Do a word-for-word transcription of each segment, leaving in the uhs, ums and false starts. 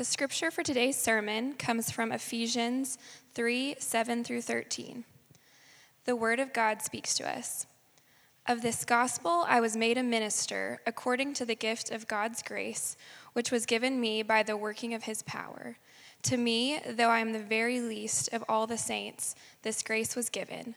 The scripture for today's sermon comes from Ephesians three, seven through thirteen. The word of God speaks to us. Of this gospel I was made a minister according to the gift of God's grace, which was given me by the working of his power. To me, though I am the very least of all the saints, this grace was given,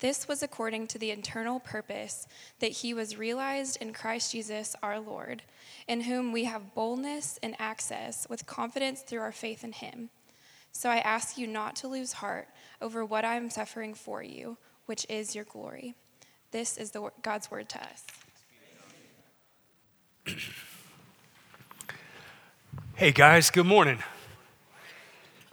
This was according to the eternal purpose that he was realized in Christ Jesus our Lord, in whom we have boldness and access with confidence through our faith in him. So I ask you not to lose heart over what I am suffering for you, which is your glory. This is the God's word to us. Hey guys, good morning.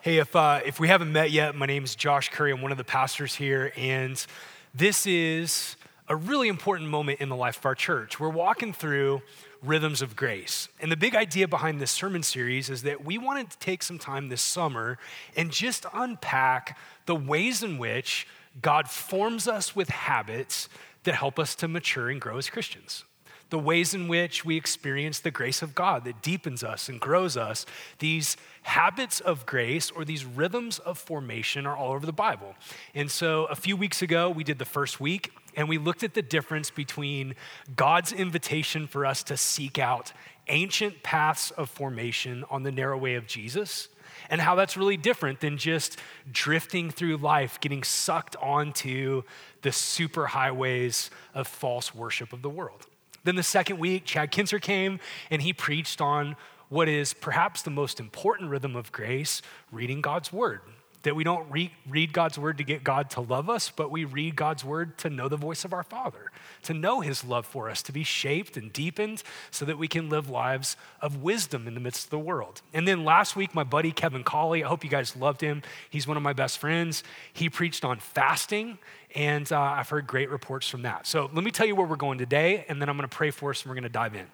Hey, if uh, if we haven't met yet, my name is Josh Curry. I'm one of the pastors here, and this is a really important moment in the life of our church. We're walking through Rhythms of Grace, and the big idea behind this sermon series is that we wanted to take some time this summer and just unpack the ways in which God forms us with habits that help us to mature and grow as Christians. The ways in which we experience the grace of God that deepens us and grows us. These habits of grace or these rhythms of formation are all over the Bible. And so a few weeks ago, we did the first week, and we looked at the difference between God's invitation for us to seek out ancient paths of formation on the narrow way of Jesus, and how that's really different than just drifting through life, getting sucked onto the super highways of false worship of the world. Then the second week, Chad Kinzer came and he preached on what is perhaps the most important rhythm of grace, reading God's word. That we don't re- read God's word to get God to love us, but we read God's word to know the voice of our Father, to know his love for us, to be shaped and deepened so that we can live lives of wisdom in the midst of the world. And then last week, my buddy, Kevin Colley, I hope you guys loved him. He's one of my best friends. He preached on fasting, and uh, I've heard great reports from that. So let me tell you where we're going today, and then I'm gonna pray for us, and we're gonna dive in.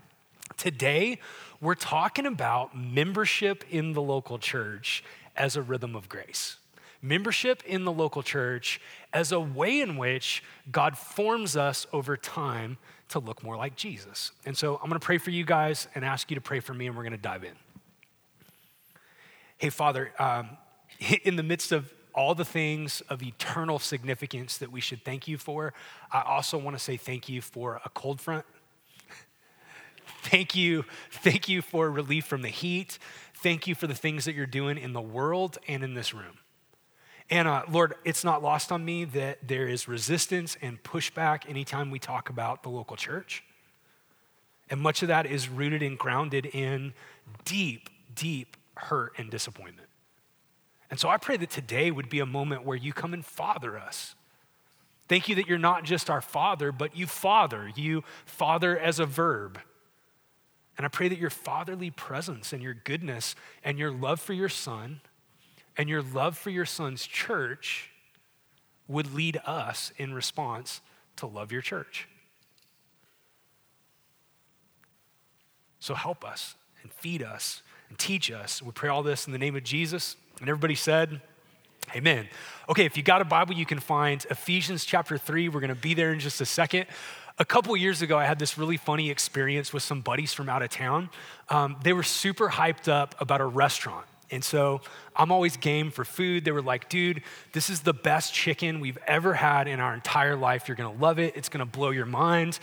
Today, we're talking about membership in the local church as a rhythm of grace. Membership in the local church as a way in which God forms us over time to look more like Jesus. And so I'm gonna pray for you guys and ask you to pray for me, and we're gonna dive in. Hey, Father, um, in the midst of all the things of eternal significance that we should thank you for, I also wanna say thank you for a cold front. Thank you, thank you for relief from the heat. Thank you for the things that you're doing in the world and in this room. And uh, Lord, it's not lost on me that there is resistance and pushback anytime we talk about the local church. And much of that is rooted and grounded in deep, deep hurt and disappointment. And so I pray that today would be a moment where you come and father us. Thank you that you're not just our father, but you father, you father as a verb. And I pray that your fatherly presence and your goodness and your love for your son and your love for your son's church would lead us in response to love your church. So help us and feed us and teach us. We pray all this in the name of Jesus. And everybody said, amen. Okay, if you got a Bible, you can find Ephesians chapter three. We're gonna be there in just a second. A couple years ago, I had this really funny experience with some buddies from out of town. Um, they were super hyped up about a restaurant. And so I'm always game for food. They were like, dude, this is the best chicken we've ever had in our entire life. You're gonna love it. It's gonna blow your mind.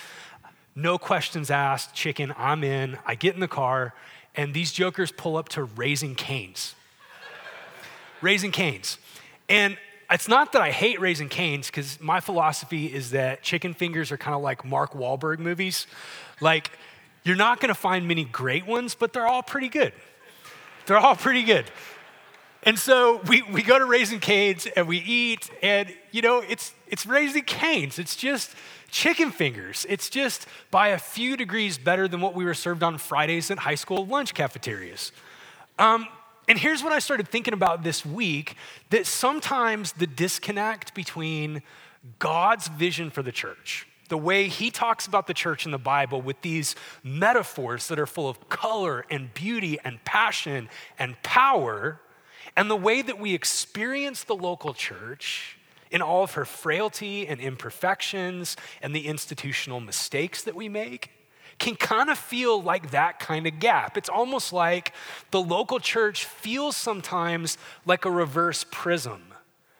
No questions asked, chicken, I'm in. I get in the car, and these jokers pull up to Raising Cane's. Raising Cane's. And it's not that I hate Raising Cane's, because my philosophy is that chicken fingers are kind of like Mark Wahlberg movies. Like, you're not gonna find many great ones, but they're all pretty good. They're all pretty good. And so we, we go to Raising Cane's and we eat, and you know, it's it's Raising Cane's. It's just chicken fingers. It's just by a few degrees better than what we were served on Fridays at high school lunch cafeterias. Um, And here's what I started thinking about this week, that sometimes the disconnect between God's vision for the church, the way he talks about the church in the Bible with these metaphors that are full of color and beauty and passion and power, and the way that we experience the local church in all of her frailty and imperfections and the institutional mistakes that we make can kind of feel like that kind of gap. It's almost like the local church feels sometimes like a reverse prism.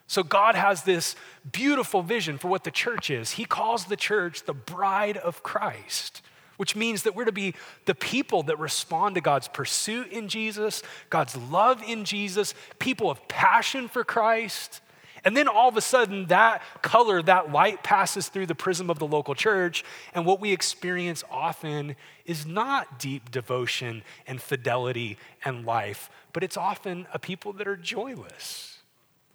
So God has this beautiful vision for what the church is. He calls the church the bride of Christ, which means that we're to be the people that respond to God's pursuit in Jesus, God's love in Jesus, people of passion for Christ. And then all of a sudden, that color, that light passes through the prism of the local church, and what we experience often is not deep devotion and fidelity and life, but it's often a people that are joyless.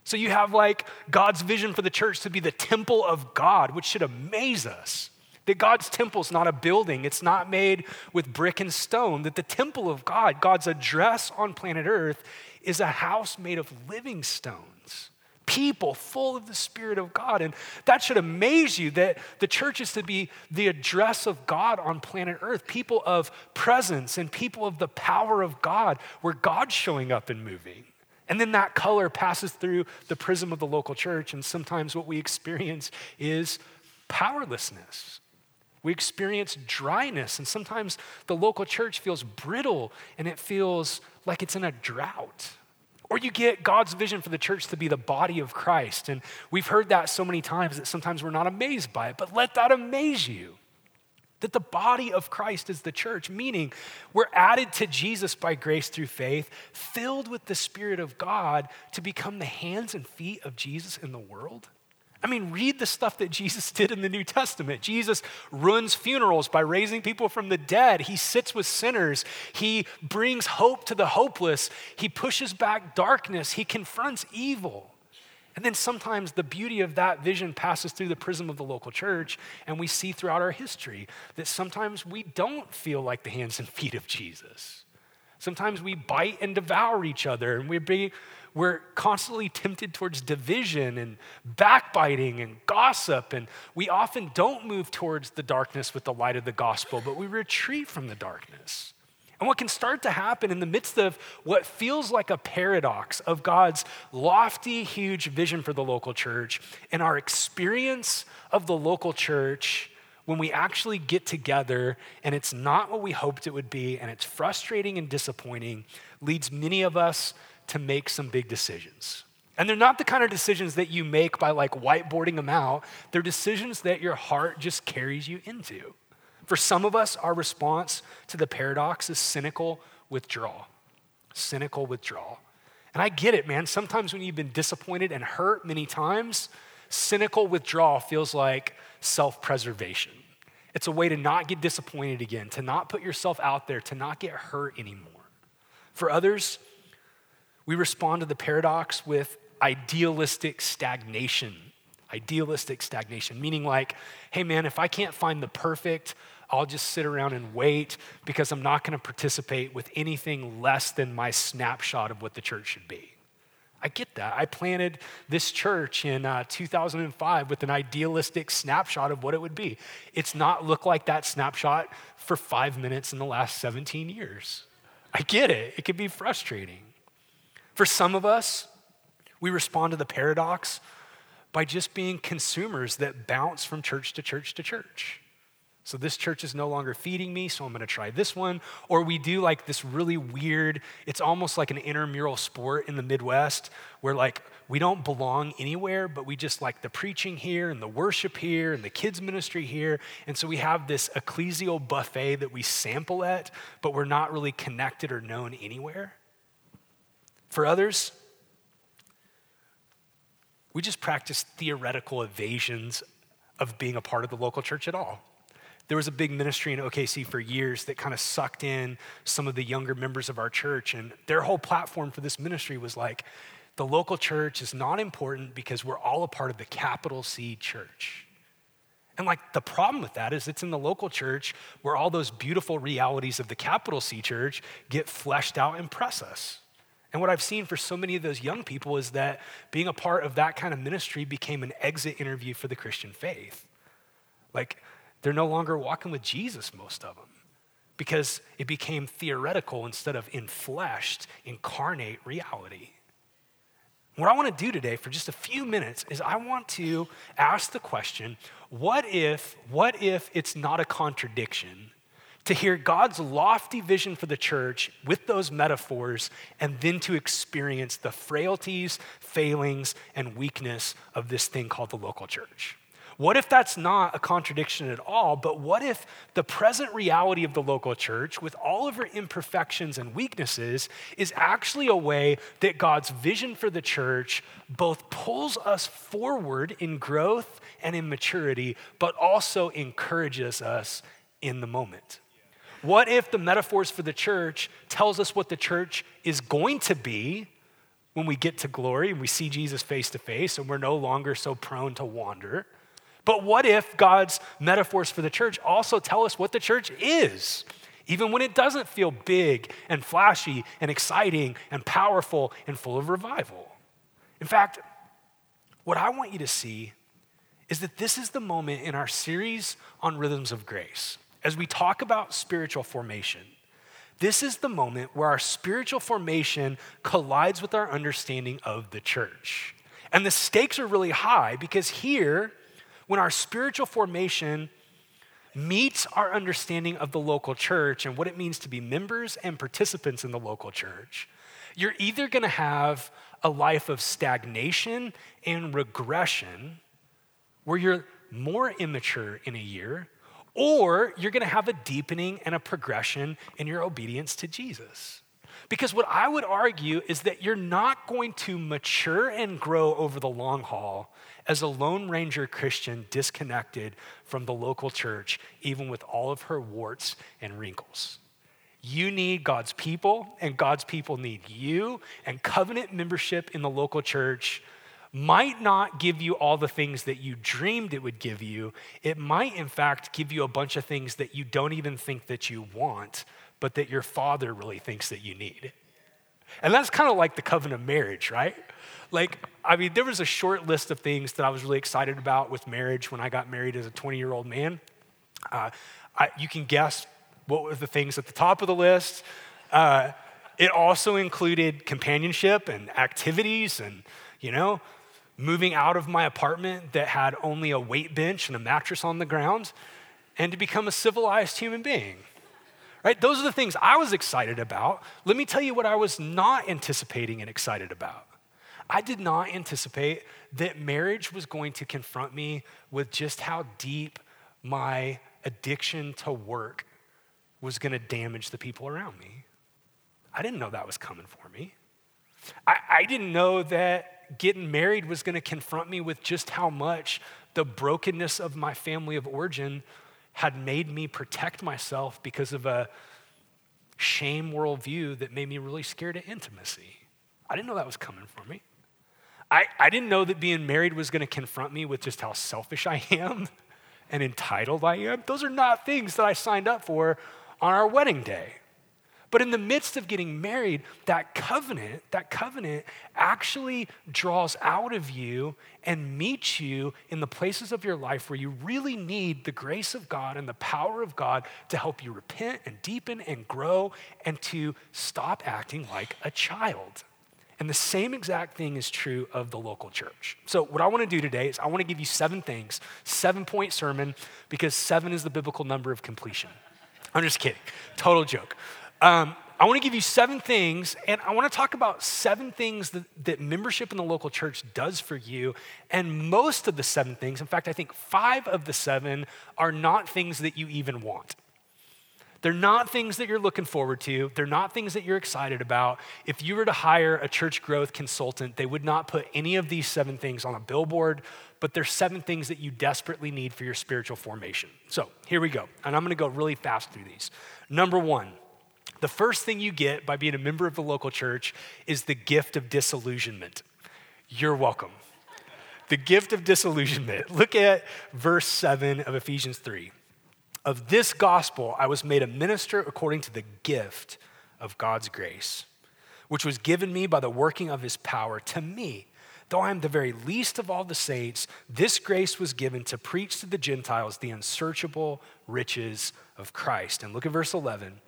So you have like God's vision for the church to be the temple of God, which should amaze us. That God's temple is not a building. It's not made with brick and stone. That the temple of God, God's address on planet Earth, is a house made of living stones. People full of the Spirit of God. And that should amaze you that the church is to be the address of God on planet Earth. People of presence and people of the power of God, where God's showing up and moving. And then that color passes through the prism of the local church, and sometimes what we experience is powerlessness. We experience dryness, and sometimes the local church feels brittle, and it feels like it's in a drought. Or you get God's vision for the church to be the body of Christ, and we've heard that so many times that sometimes we're not amazed by it, but let that amaze you. That the body of Christ is the church, meaning we're added to Jesus by grace through faith, filled with the Spirit of God to become the hands and feet of Jesus in the world. I mean, read the stuff that Jesus did in the New Testament. Jesus runs funerals by raising people from the dead. He sits with sinners. He brings hope to the hopeless. He pushes back darkness. He confronts evil. And then sometimes the beauty of that vision passes through the prism of the local church, and we see throughout our history that sometimes we don't feel like the hands and feet of Jesus. Sometimes we bite and devour each other, and we're, being, we're constantly tempted towards division and backbiting and gossip, and we often don't move towards the darkness with the light of the gospel, but we retreat from the darkness. And what can start to happen in the midst of what feels like a paradox of God's lofty, huge vision for the local church and our experience of the local church when we actually get together and it's not what we hoped it would be and it's frustrating and disappointing, leads many of us to make some big decisions. And they're not the kind of decisions that you make by like whiteboarding them out. They're decisions that your heart just carries you into. For some of us, our response to the paradox is cynical withdrawal, cynical withdrawal. And I get it, man. Sometimes when you've been disappointed and hurt many times, cynical withdrawal feels like self-preservation. It's a way to not get disappointed again, to not put yourself out there, to not get hurt anymore. For others, we respond to the paradox with idealistic stagnation. Idealistic stagnation, meaning like, hey man, if I can't find the perfect, I'll just sit around and wait because I'm not gonna participate with anything less than my snapshot of what the church should be. I get that. I planted this church in uh, two thousand five with an idealistic snapshot of what it would be. It's not looked like that snapshot for five minutes in the last seventeen years. I get it. It can be frustrating. For some of us, we respond to the paradox by just being consumers that bounce from church to church to church. So this church is no longer feeding me, so I'm gonna try this one. Or we do like this really weird, it's almost like an intramural sport in the Midwest where like we don't belong anywhere, but we just like the preaching here and the worship here and the kids ministry here. And so we have this ecclesial buffet that we sample at, but we're not really connected or known anywhere. For others, we just practice theoretical evasions of being a part of the local church at all. There was a big ministry in O K C for years that kind of sucked in some of the younger members of our church, and their whole platform for this ministry was like, the local church is not important because we're all a part of the capital C church. And like the problem with that is it's in the local church where all those beautiful realities of the capital C church get fleshed out and press us. And what I've seen for so many of those young people is that being a part of that kind of ministry became an exit interview for the Christian faith. Like, they're no longer walking with Jesus, most of them, because it became theoretical instead of enfleshed, incarnate reality. What I want to do today for just a few minutes is I want to ask the question, what if, what if it's not a contradiction to hear God's lofty vision for the church with those metaphors and then to experience the frailties, failings, and weakness of this thing called the local church? What if that's not a contradiction at all, but what if the present reality of the local church with all of her imperfections and weaknesses is actually a way that God's vision for the church both pulls us forward in growth and in maturity, but also encourages us in the moment? What if the metaphors for the church tells us what the church is going to be when we get to glory and we see Jesus face to face and we're no longer so prone to wander? But what if God's metaphors for the church also tell us what the church is, even when it doesn't feel big and flashy and exciting and powerful and full of revival? In fact, what I want you to see is that this is the moment in our series on Rhythms of Grace, as we talk about spiritual formation. This is the moment where our spiritual formation collides with our understanding of the church. And the stakes are really high because here, when our spiritual formation meets our understanding of the local church and what it means to be members and participants in the local church, you're either gonna have a life of stagnation and regression where you're more immature in a year, or you're gonna have a deepening and a progression in your obedience to Jesus. Because what I would argue is that you're not going to mature and grow over the long haul as a Lone Ranger Christian disconnected from the local church, even with all of her warts and wrinkles. You need God's people, and God's people need you, and covenant membership in the local church might not give you all the things that you dreamed it would give you. It might, in fact, give you a bunch of things that you don't even think that you want, but that your father really thinks that you need. And that's kind of like the covenant of marriage, right? Like, I mean, there was a short list of things that I was really excited about with marriage when I got married as a twenty-year-old man. Uh, I, you can guess what were the things at the top of the list. Uh, it also included companionship and activities and, you know, moving out of my apartment that had only a weight bench and a mattress on the ground and to become a civilized human being. Right? Those are the things I was excited about. Let me tell you what I was not anticipating and excited about. I did not anticipate that marriage was going to confront me with just how deep my addiction to work was going to damage the people around me. I didn't know that was coming for me. I, I didn't know that getting married was going to confront me with just how much the brokenness of my family of origin had made me protect myself because of a shame worldview that made me really scared of intimacy. I didn't know that was coming for me. I, I didn't know that being married was gonna confront me with just how selfish I am and entitled I am. Those are not things that I signed up for on our wedding day. But in the midst of getting married, that covenant, that covenant actually draws out of you and meets you in the places of your life where you really need the grace of God and the power of God to help you repent and deepen and grow and to stop acting like a child. And the same exact thing is true of the local church. So what I wanna do today is I wanna give you seven things, seven point sermon, because seven is the biblical number of completion. I'm just kidding, total joke. Um, I wanna give you seven things, and I wanna talk about seven things that, that membership in the local church does for you. And most of the seven things, in fact, I think five of the seven are not things that you even want. They're not things that you're looking forward to. They're not things that you're excited about. If you were to hire a church growth consultant, they would not put any of these seven things on a billboard, but they're seven things that you desperately need for your spiritual formation. So here we go, and I'm gonna go really fast through these. Number one, the first thing you get by being a member of the local church is the gift of disillusionment. You're welcome. The gift of disillusionment. Look at verse seven of Ephesians three. Of this gospel, I was made a minister according to the gift of God's grace, which was given me by the working of his power to me, Though I am the very least of all the saints, this grace was given to preach to the Gentiles the unsearchable riches of Christ. And look at verse eleven.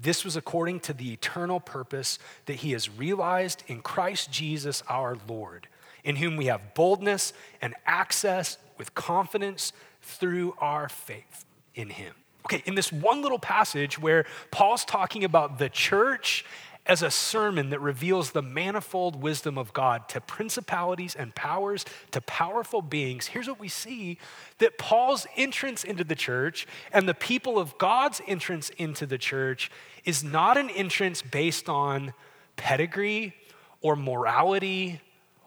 This was according to the eternal purpose that he has realized in Christ Jesus our Lord, in whom we have boldness and access with confidence through our faith in him. Okay, in this one little passage where Paul's talking about the church as a sermon that reveals the manifold wisdom of God to principalities and powers, to powerful beings, here's what we see, that Paul's entrance into the church and the people of God's entrance into the church is not an entrance based on pedigree or morality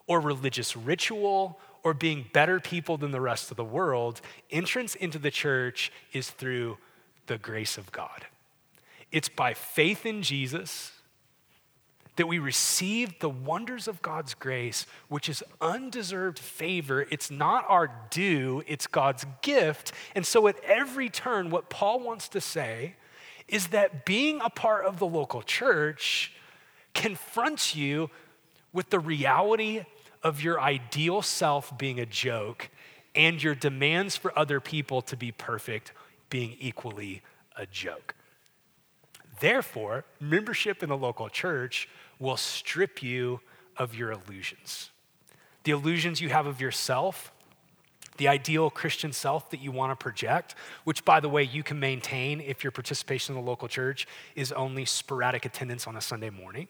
or religious ritual or being better people than the rest of the world. Entrance into the church is through the grace of God. It's by faith in Jesus that we receive the wonders of God's grace, which is undeserved favor. It's not our due, it's God's gift. And so at every turn, what Paul wants to say is that being a part of the local church confronts you with the reality of your ideal self being a joke and your demands for other people to be perfect being equally a joke. Therefore, membership in a local church will strip you of your illusions. The illusions you have of yourself, the ideal Christian self that you want to project, which by the way, you can maintain if your participation in the local church is only sporadic attendance on a Sunday morning.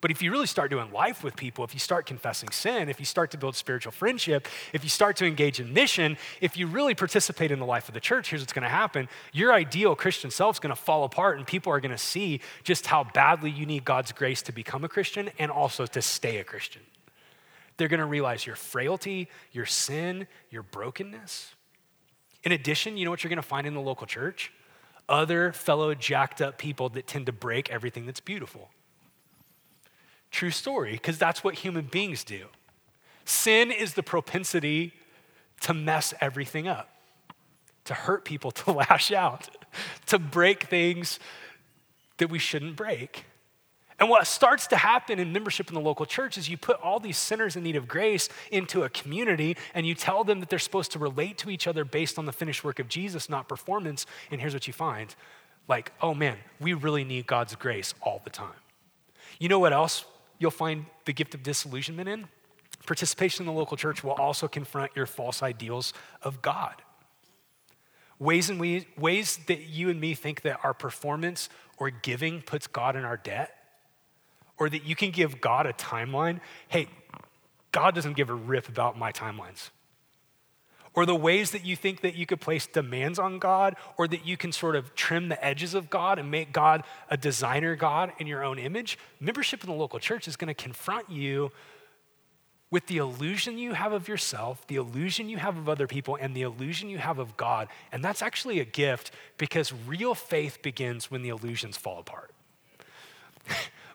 But if you really start doing life with people, if you start confessing sin, if you start to build spiritual friendship, if you start to engage in mission, if you really participate in the life of the church, here's what's gonna happen. Your ideal Christian self's gonna fall apart, and people are gonna see just how badly you need God's grace to become a Christian and also to stay a Christian. They're gonna realize your frailty, your sin, your brokenness. In addition, you know what you're gonna find in the local church? Other fellow jacked up people that tend to break everything that's beautiful. True story, because that's what human beings do. Sin is the propensity to mess everything up, to hurt people, to lash out, to break things that we shouldn't break. And what starts to happen in membership in the local church is you put all these sinners in need of grace into a community, and you tell them that they're supposed to relate to each other based on the finished work of Jesus, not performance. And here's what you find. Like, oh man, we really need God's grace all the time. You know what else you'll find the gift of disillusionment in? Participation in the local church will also confront your false ideals of God. Ways and we, ways that you and me think that our performance or giving puts God in our debt, or that you can give God a timeline. Hey, God doesn't give a rip about my timelines. Or the ways that you think that you could place demands on God, or that you can sort of trim the edges of God and make God a designer God in your own image. Membership in the local church is gonna confront you with the illusion you have of yourself, the illusion you have of other people, and the illusion you have of God. And that's actually a gift, because real faith begins when the illusions fall apart.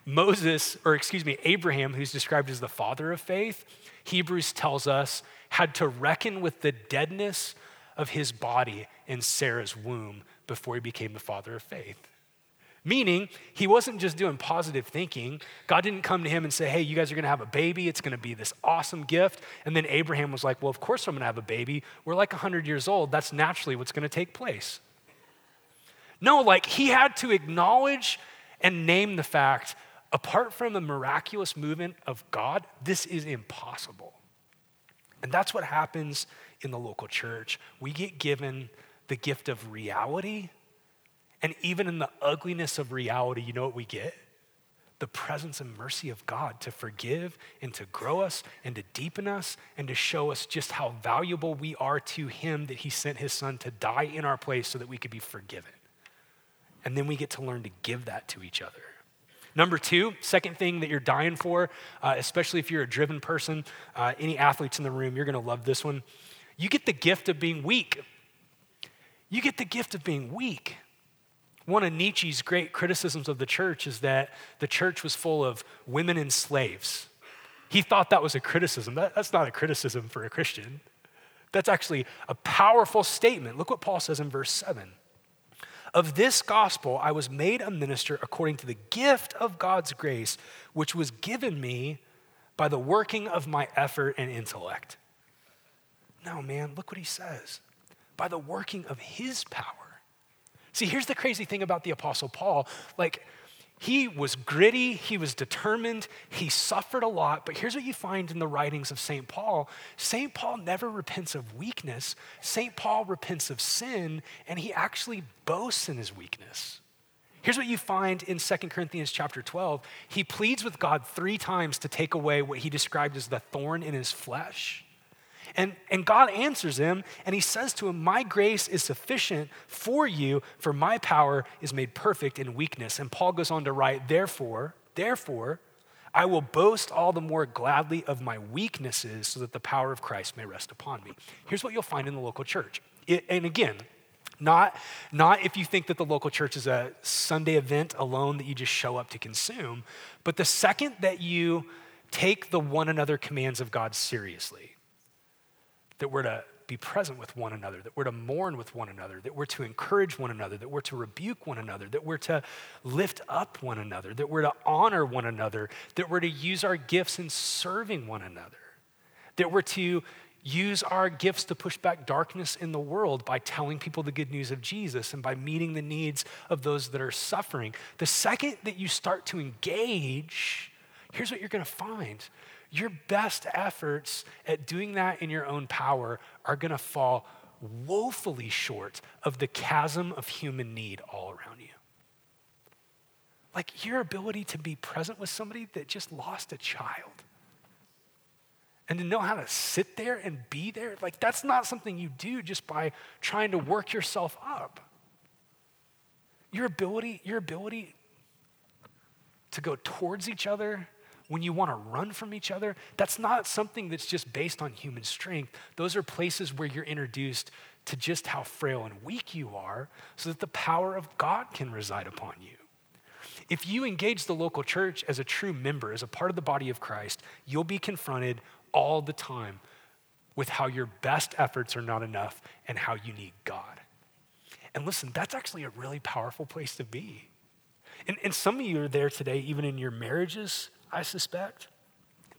Moses, or excuse me, Abraham, who's described as the father of faith, Hebrews tells us, had to reckon with the deadness of his body in Sarah's womb before he became the father of faith. Meaning, he wasn't just doing positive thinking. God didn't come to him and say, hey, you guys are gonna have a baby. It's gonna be this awesome gift. And then Abraham was like, well, of course I'm gonna have a baby. We're like one hundred years old. That's naturally what's gonna take place. No, like he had to acknowledge and name the fact, apart from the miraculous movement of God, this is impossible. And that's what happens in the local church. We get given the gift of reality, and even in the ugliness of reality, you know what we get? The presence and mercy of God to forgive and to grow us and to deepen us and to show us just how valuable we are to him, that he sent his son to die in our place so that we could be forgiven. And then we get to learn to give that to each other. Number two, second thing that you're dying for, uh, especially if you're a driven person, uh, any athletes in the room, you're gonna love this one. You get the gift of being weak. You get the gift of being weak. One of Nietzsche's great criticisms of the church is that the church was full of women and slaves. He thought that was a criticism. That, that's not a criticism for a Christian. That's actually a powerful statement. Look what Paul says in verse seven. Of this gospel, I was made a minister according to the gift of God's grace, which was given me by the working of my effort and intellect. No, man, look what he says. By the working of his power. See, here's the crazy thing about the Apostle Paul. Like, he was gritty, he was determined, he suffered a lot, but here's what you find in the writings of Saint Paul. Saint Paul never repents of weakness. Saint Paul repents of sin, and he actually boasts in his weakness. Here's what you find in Second Corinthians chapter twelve. He pleads with God three times to take away what he described as the thorn in his flesh. And, and God answers him, and he says to him, my grace is sufficient for you, for my power is made perfect in weakness. And Paul goes on to write, therefore, therefore, I will boast all the more gladly of my weaknesses so that the power of Christ may rest upon me. Here's what you'll find in the local church. It, and again, Not, not if you think that the local church is a Sunday event alone that you just show up to consume, but the second that you take the one another commands of God seriously, that we're to be present with one another, that we're to mourn with one another, that we're to encourage one another, that we're to rebuke one another, that we're to lift up one another, that we're to honor one another, that we're to use our gifts in serving one another, that we're to use our gifts to push back darkness in the world by telling people the good news of Jesus and by meeting the needs of those that are suffering. The second that you start to engage, here's what you're gonna find. Your best efforts at doing that in your own power are gonna fall woefully short of the chasm of human need all around you. Like your ability to be present with somebody that just lost a child, and to know how to sit there and be there, like that's not something you do just by trying to work yourself up. Your ability, your ability to go towards each other when you want to run from each other, that's not something that's just based on human strength. Those are places where you're introduced to just how frail and weak you are so that the power of God can reside upon you. If you engage the local church as a true member, as a part of the body of Christ, you'll be confronted all the time with how your best efforts are not enough and how you need God. And listen, that's actually a really powerful place to be. And, and some of you are there today, even in your marriages, I suspect,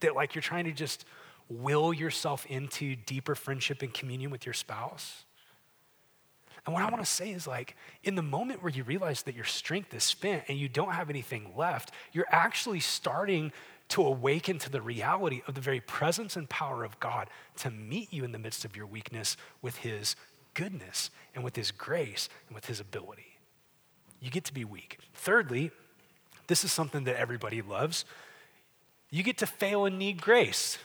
that like you're trying to just will yourself into deeper friendship and communion with your spouse. And what I wanna say is like, in the moment where you realize that your strength is spent and you don't have anything left, you're actually starting to awaken to the reality of the very presence and power of God to meet you in the midst of your weakness with his goodness and with his grace and with his ability. You get to be weak. Thirdly, this is something that everybody loves. You get to fail and need grace.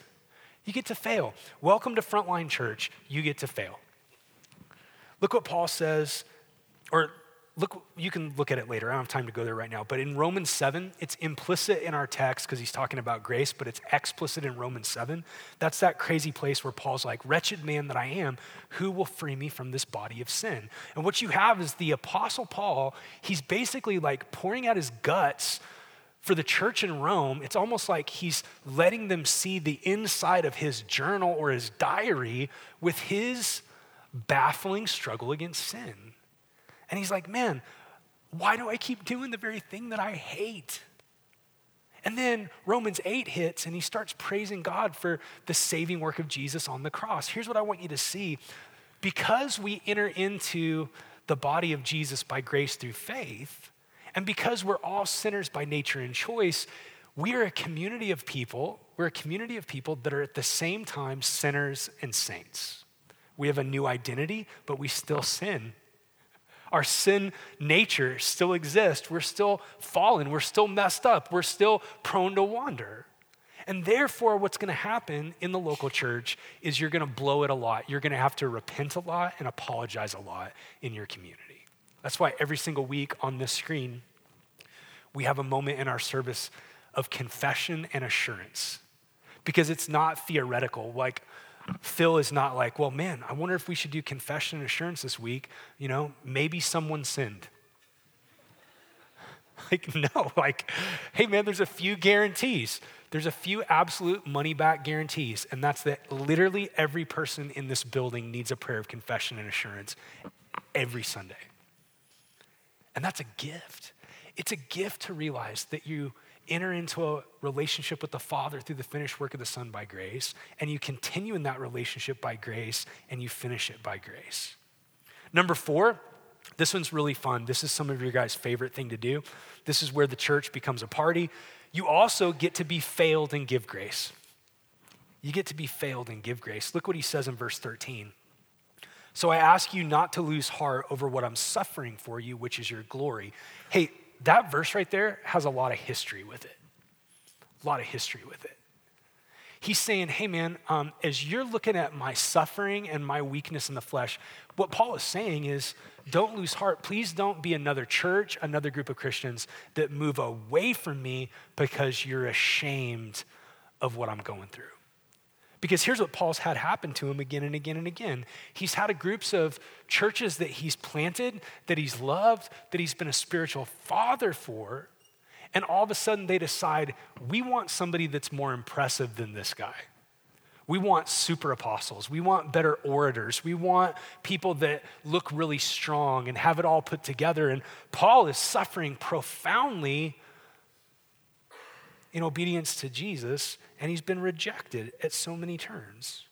You get to fail. Welcome to Frontline Church, you get to fail. Look what Paul says, or look, you can look at it later. I don't have time to go there right now. But in Romans seven, it's implicit in our text because he's talking about grace, but it's explicit in Romans seven. That's that crazy place where Paul's like, wretched man that I am, who will free me from this body of sin? And what you have is the Apostle Paul, he's basically like pouring out his guts for the church in Rome. It's almost like he's letting them see the inside of his journal or his diary with his baffling struggle against sin. And he's like, man, why do I keep doing the very thing that I hate? And then Romans eight hits and he starts praising God for the saving work of Jesus on the cross. Here's what I want you to see. Because we enter into the body of Jesus by grace through faith, and because we're all sinners by nature and choice, we are a community of people, we're a community of people that are at the same time sinners and saints. We have a new identity, but we still sin. Our sin nature still exists. We're still fallen. We're still messed up. We're still prone to wander. And therefore, what's gonna happen in the local church is you're gonna blow it a lot. You're gonna have to repent a lot and apologize a lot in your community. That's why every single week on this screen, we have a moment in our service of confession and assurance, because it's not theoretical. Like, Phil is not like, well, man, I wonder if we should do confession and assurance this week. You know, maybe someone sinned. Like, no, like, hey, man, there's a few guarantees. There's a few absolute money back guarantees. And that's that literally every person in this building needs a prayer of confession and assurance every Sunday. And that's a gift. It's a gift to realize that you enter into a relationship with the Father through the finished work of the Son by grace, and you continue in that relationship by grace, and you finish it by grace. Number four, this one's really fun. This is some of your guys' favorite thing to do. This is where the church becomes a party. You also get to be failed and give grace. You get to be failed and give grace. Look what he says in verse thirteen. So I ask you not to lose heart over what I'm suffering for you, which is your glory. Hey, that verse right there has a lot of history with it. A lot of history with it. He's saying, hey man, um, as you're looking at my suffering and my weakness in the flesh, what Paul is saying is, don't lose heart. Please don't be another church, another group of Christians that move away from me because you're ashamed of what I'm going through. Because here's what Paul's had happen to him again and again and again. He's had a groups of churches that he's planted, that he's loved, that he's been a spiritual father for, and all of a sudden they decide, we want somebody that's more impressive than this guy. We want super apostles. We want better orators. We want people that look really strong and have it all put together. And Paul is suffering profoundly in obedience to Jesus, and he's been rejected at so many turns.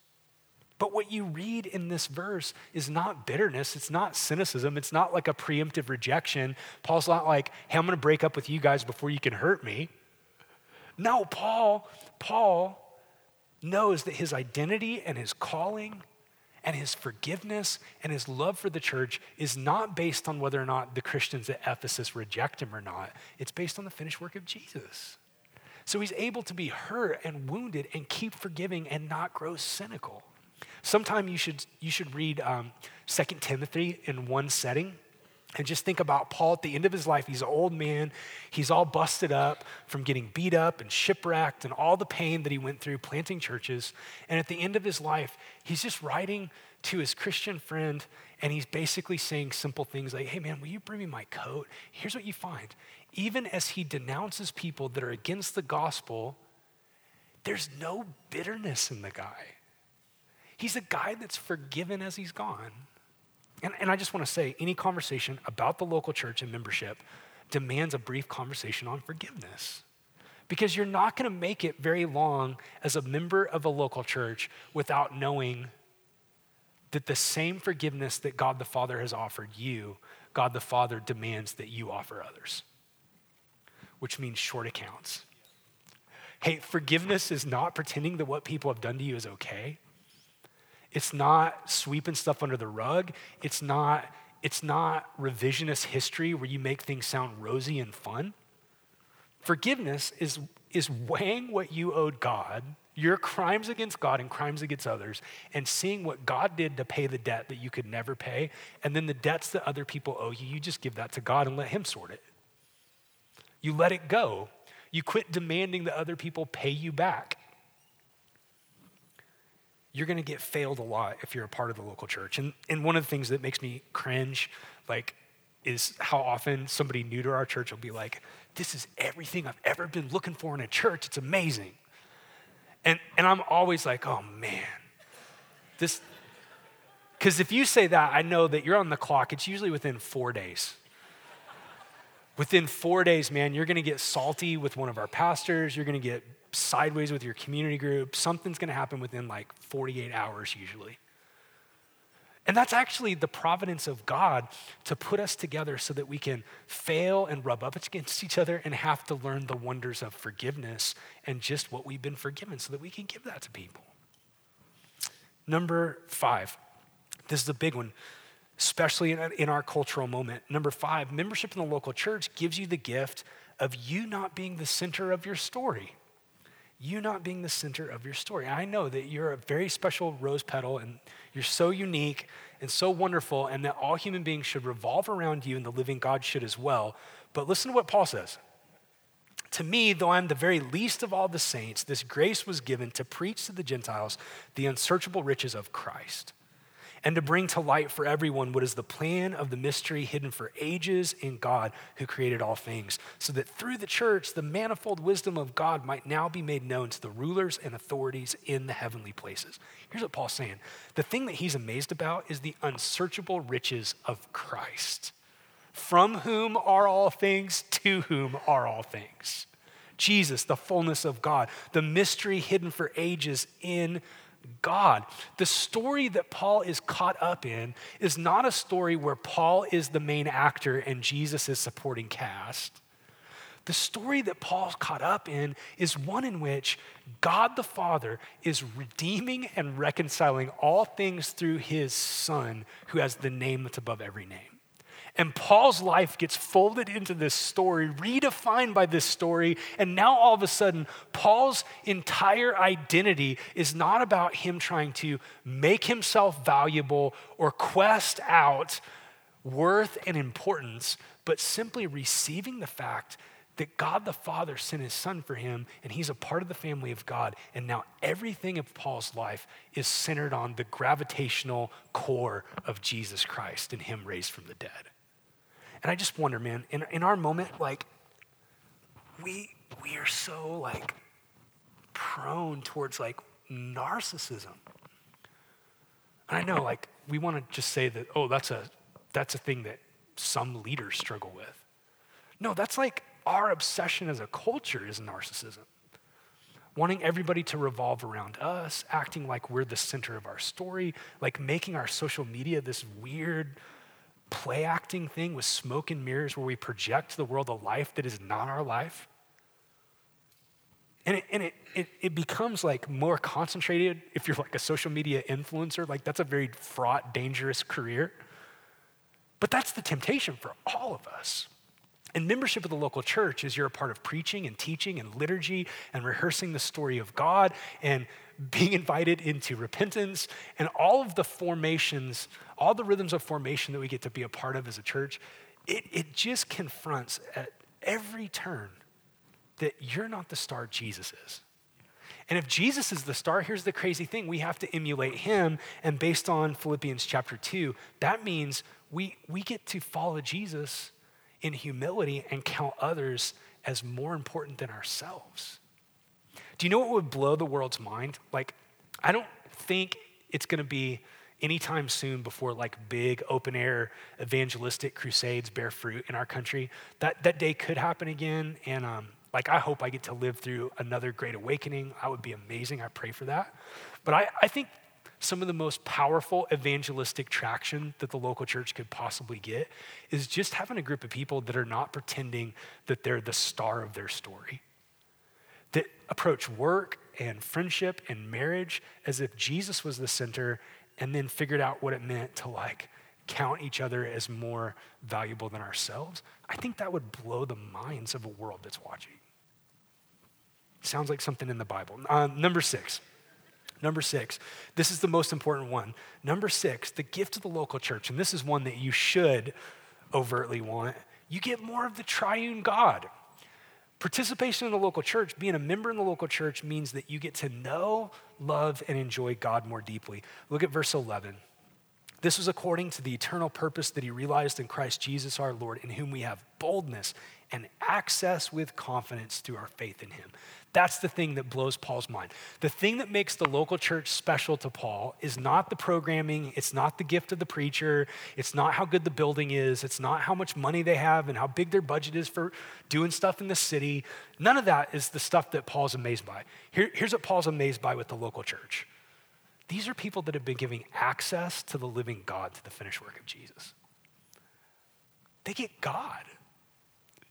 But what you read in this verse is not bitterness. It's not cynicism. It's not like a preemptive rejection. Paul's not like, hey, I'm gonna break up with you guys before you can hurt me. No, Paul, Paul knows that his identity and his calling and his forgiveness and his love for the church is not based on whether or not the Christians at Ephesus reject him or not. It's based on the finished work of Jesus. So he's able to be hurt and wounded and keep forgiving and not grow cynical. Sometime you should you should read um, Second Timothy in one setting and just think about Paul at the end of his life. He's an old man. He's all busted up from getting beat up and shipwrecked and all the pain that he went through planting churches. And at the end of his life, he's just writing to his Christian friend, and he's basically saying simple things like, hey man, will you bring me my coat? Here's what you find. Even as he denounces people that are against the gospel, there's no bitterness in the guy. He's a guy that's forgiven as he's gone. And, and I just want to say, any conversation about the local church and membership demands a brief conversation on forgiveness. Because you're not going to make it very long as a member of a local church without knowing that the same forgiveness that God the Father has offered you, God the Father demands that you offer others, which means short accounts. Hey, forgiveness is not pretending that what people have done to you is okay. It's not sweeping stuff under the rug. It's not, it's not revisionist history where you make things sound rosy and fun. Forgiveness is, is weighing what you owed God, your crimes against God and crimes against others, and seeing what God did to pay the debt that you could never pay. And then the debts that other people owe you, you just give that to God and let him sort it. You let it go. You quit demanding that other people pay you back. You're gonna get failed a lot if you're a part of the local church. And and one of the things that makes me cringe, like, is how often somebody new to our church will be like, this is everything I've ever been looking for in a church, it's amazing. And and I'm always like, oh man, this, because if you say that, I know that you're on the clock. It's usually within four days. Within four days, man, you're gonna get salty with one of our pastors, you're gonna get sideways with your community group, something's gonna happen within like forty-eight hours usually. And that's actually the providence of God to put us together so that we can fail and rub up against each other and have to learn the wonders of forgiveness and just what we've been forgiven so that we can give that to people. Number five, this is a big one, especially in our cultural moment. Number five, membership in the local church gives you the gift of you not being the center of your story. You not being the center of your story. I know that you're a very special rose petal and you're so unique and so wonderful, and that all human beings should revolve around you and the living God should as well. But listen to what Paul says. To me, though I'm the very least of all the saints, this grace was given to preach to the Gentiles the unsearchable riches of Christ and to bring to light for everyone what is the plan of the mystery hidden for ages in God who created all things, so that through the church, the manifold wisdom of God might now be made known to the rulers and authorities in the heavenly places. Here's what Paul's saying. The thing that he's amazed about is the unsearchable riches of Christ. from whom are all things, to whom are all things. Jesus, the fullness of God, the mystery hidden for ages in God. The story that Paul is caught up in is not a story where Paul is the main actor and Jesus is supporting cast. The story that Paul's caught up in is one in which God the Father is redeeming and reconciling all things through his Son, who has the name that's above every name. And Paul's life gets folded into this story, redefined by this story, and now all of a sudden, Paul's entire identity is not about him trying to make himself valuable or quest out worth and importance, but simply receiving the fact that God the Father sent his Son for him, and he's a part of the family of God, and now everything of Paul's life is centered on the gravitational core of Jesus Christ and him raised from the dead. And I just wonder, man, in, in our moment, like, we we are so, like, prone towards, like, narcissism. And I know, like, we want to just say that, oh, that's a that's a thing that some leaders struggle with. No, that's like our obsession as a culture is narcissism. Wanting everybody to revolve around us, acting like we're the center of our story, like making our social media this weird play acting thing with smoke and mirrors where we project to the world a life that is not our life. And it, and it, it, it becomes like more concentrated if you're like a social media influencer, like that's a very fraught, dangerous career. But that's the temptation for all of us. And membership of the local church is you're a part of preaching and teaching and liturgy and rehearsing the story of God and being invited into repentance and all of the formations, all the rhythms of formation that we get to be a part of as a church. It, it just confronts at every turn that you're not the star, Jesus is. And if Jesus is the star, here's the crazy thing. We have to emulate him. And based on Philippians chapter two, that means we, we get to follow Jesus in humility and count others as more important than ourselves. Do you know what would blow the world's mind? Like, I don't think it's gonna be anytime soon before like big open air evangelistic crusades bear fruit in our country. That that day could happen again. And um, like, I hope I get to live through another great awakening. That would be amazing, I pray for that. But I, I think some of the most powerful evangelistic traction that the local church could possibly get is just having a group of people that are not pretending that they're the star of their story, that approach work and friendship and marriage as if Jesus was the center, and then figured out what it meant to like count each other as more valuable than ourselves. I think that would blow the minds of a world that's watching. Sounds like something in the Bible. Uh, number six. Number six, this is the most important one. Number six, the gift of the local church, and this is one that you should overtly want. You get more of the triune God. Participation in the local church, being a member in the local church, means that you get to know, love, and enjoy God more deeply. Look at verse eleven. This was according to the eternal purpose that he realized in Christ Jesus our Lord, in whom we have boldness and access with confidence through our faith in him. That's the thing that blows Paul's mind. The thing that makes the local church special to Paul is not the programming, it's not the gift of the preacher, it's not how good the building is, it's not how much money they have and how big their budget is for doing stuff in the city. None of that is the stuff that Paul's amazed by. Here, here's what Paul's amazed by with the local church. These are people that have been giving access to the living God, to the finished work of Jesus. They get God.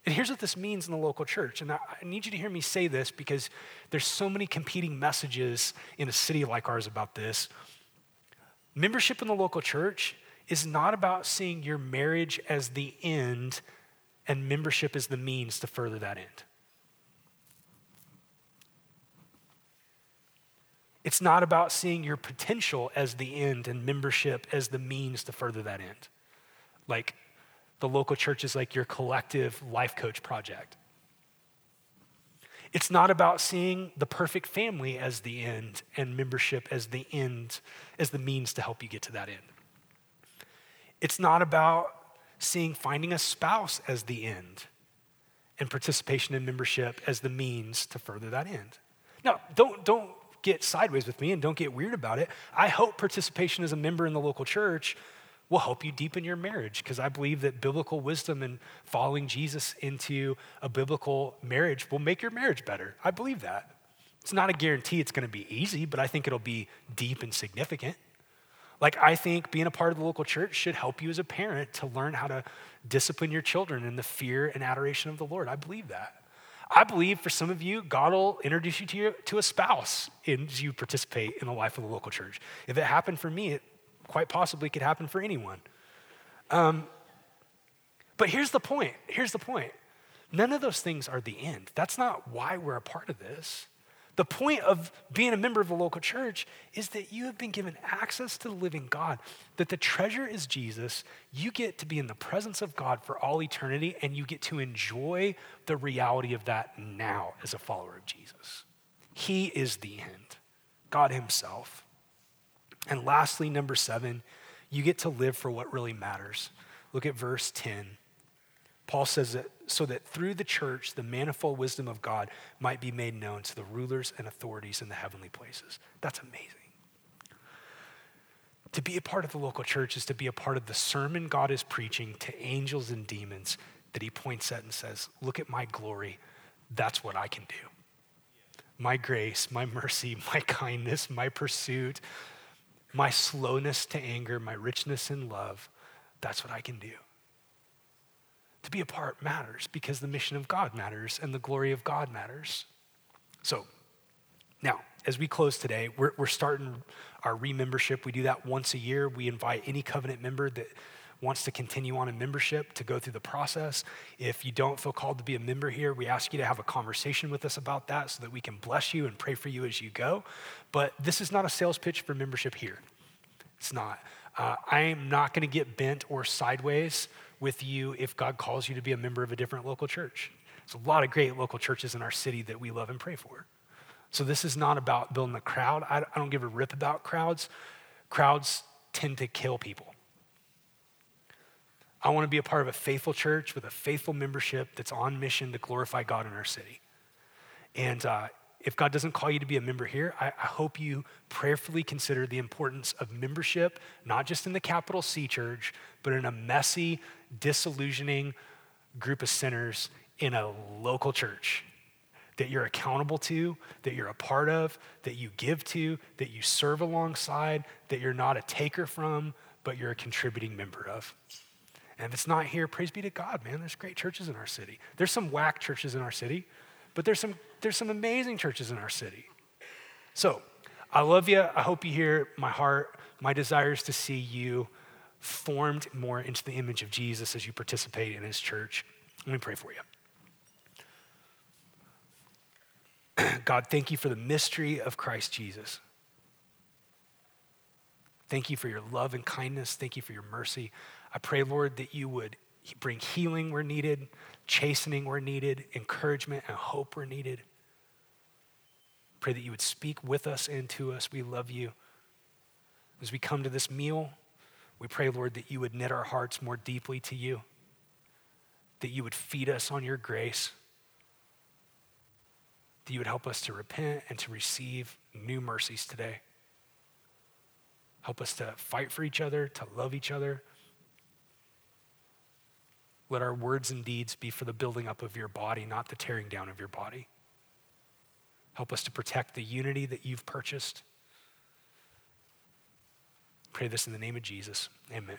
And here's what this means in the local church. And I need you to hear me say this because there's so many competing messages in a city like ours about this. Membership in the local church is not about seeing your marriage as the end and membership as the means to further that end. It's not about seeing your potential as the end and membership as the means to further that end. Like, the local church is like your collective life coach project. It's not about seeing the perfect family as the end and membership as the end, as the means to help you get to that end. It's not about seeing finding a spouse as the end and participation in membership as the means to further that end. Now, don't, don't get sideways with me and don't get weird about it. I hope participation as a member in the local church will help you deepen your marriage, because I believe that biblical wisdom and following Jesus into a biblical marriage will make your marriage better. I believe that. It's not a guarantee it's gonna be easy, but I think it'll be deep and significant. Like, I think being a part of the local church should help you as a parent to learn how to discipline your children in the fear and adoration of the Lord. I believe that. I believe for some of you, God will introduce you to, your, to a spouse as you participate in the life of the local church. If it happened for me, it quite possibly could happen for anyone. Um, but here's the point, here's the point. None of those things are the end. That's not why we're a part of this. The point of being a member of the local church is that you have been given access to the living God, that the treasure is Jesus. You get to be in the presence of God for all eternity, and you get to enjoy the reality of that now as a follower of Jesus. He is the end, God himself. And lastly, number seven, you get to live for what really matters. Look at verse ten. Paul says that, so that through the church, the manifold wisdom of God might be made known to the rulers and authorities in the heavenly places. That's amazing. To be a part of the local church is to be a part of the sermon God is preaching to angels and demons that he points at and says, look at my glory. That's what I can do. My grace, my mercy, my kindness, my pursuit, my slowness to anger, my richness in love. That's what I can do. To be a part matters because the mission of God matters and the glory of God matters. So now, as we close today, we're, we're starting our re-membership. We do that once a year. We invite any covenant member that wants to continue on in membership to go through the process. If you don't feel called to be a member here, we ask you to have a conversation with us about that so that we can bless you and pray for you as you go. But this is not a sales pitch for membership here. It's not. Uh, I am not gonna get bent or sideways with you if God calls you to be a member of a different local church. There's a lot of great local churches in our city that we love and pray for. So this is not about building a crowd. I don't give a rip about crowds. Crowds tend to kill people. I wanna be a part of a faithful church with a faithful membership that's on mission to glorify God in our city. And uh, if God doesn't call you to be a member here, I, I hope you prayerfully consider the importance of membership, not just in the capital C church, but in a messy, disillusioning group of sinners in a local church that you're accountable to, that you're a part of, that you give to, that you serve alongside, that you're not a taker from, but you're a contributing member of. And if it's not here, praise be to God, man. There's great churches in our city. There's some whack churches in our city, but there's some there's some amazing churches in our city. So I love you. I hope you hear my heart. My desire is to see you formed more into the image of Jesus as you participate in his church. Let me pray for you. God, thank you for the mystery of Christ Jesus. Thank you for your love and kindness. Thank you for your mercy. I pray, Lord, that you would bring healing where needed, chastening where needed, encouragement and hope where needed. Pray that you would speak with us and to us. We love you. As we come to this meal, we pray, Lord, that you would knit our hearts more deeply to you, that you would feed us on your grace, that you would help us to repent and to receive new mercies today. Help us to fight for each other, to love each other. Let our words and deeds be for the building up of your body, not the tearing down of your body. Help us to protect the unity that you've purchased. Pray this in the name of Jesus. Amen.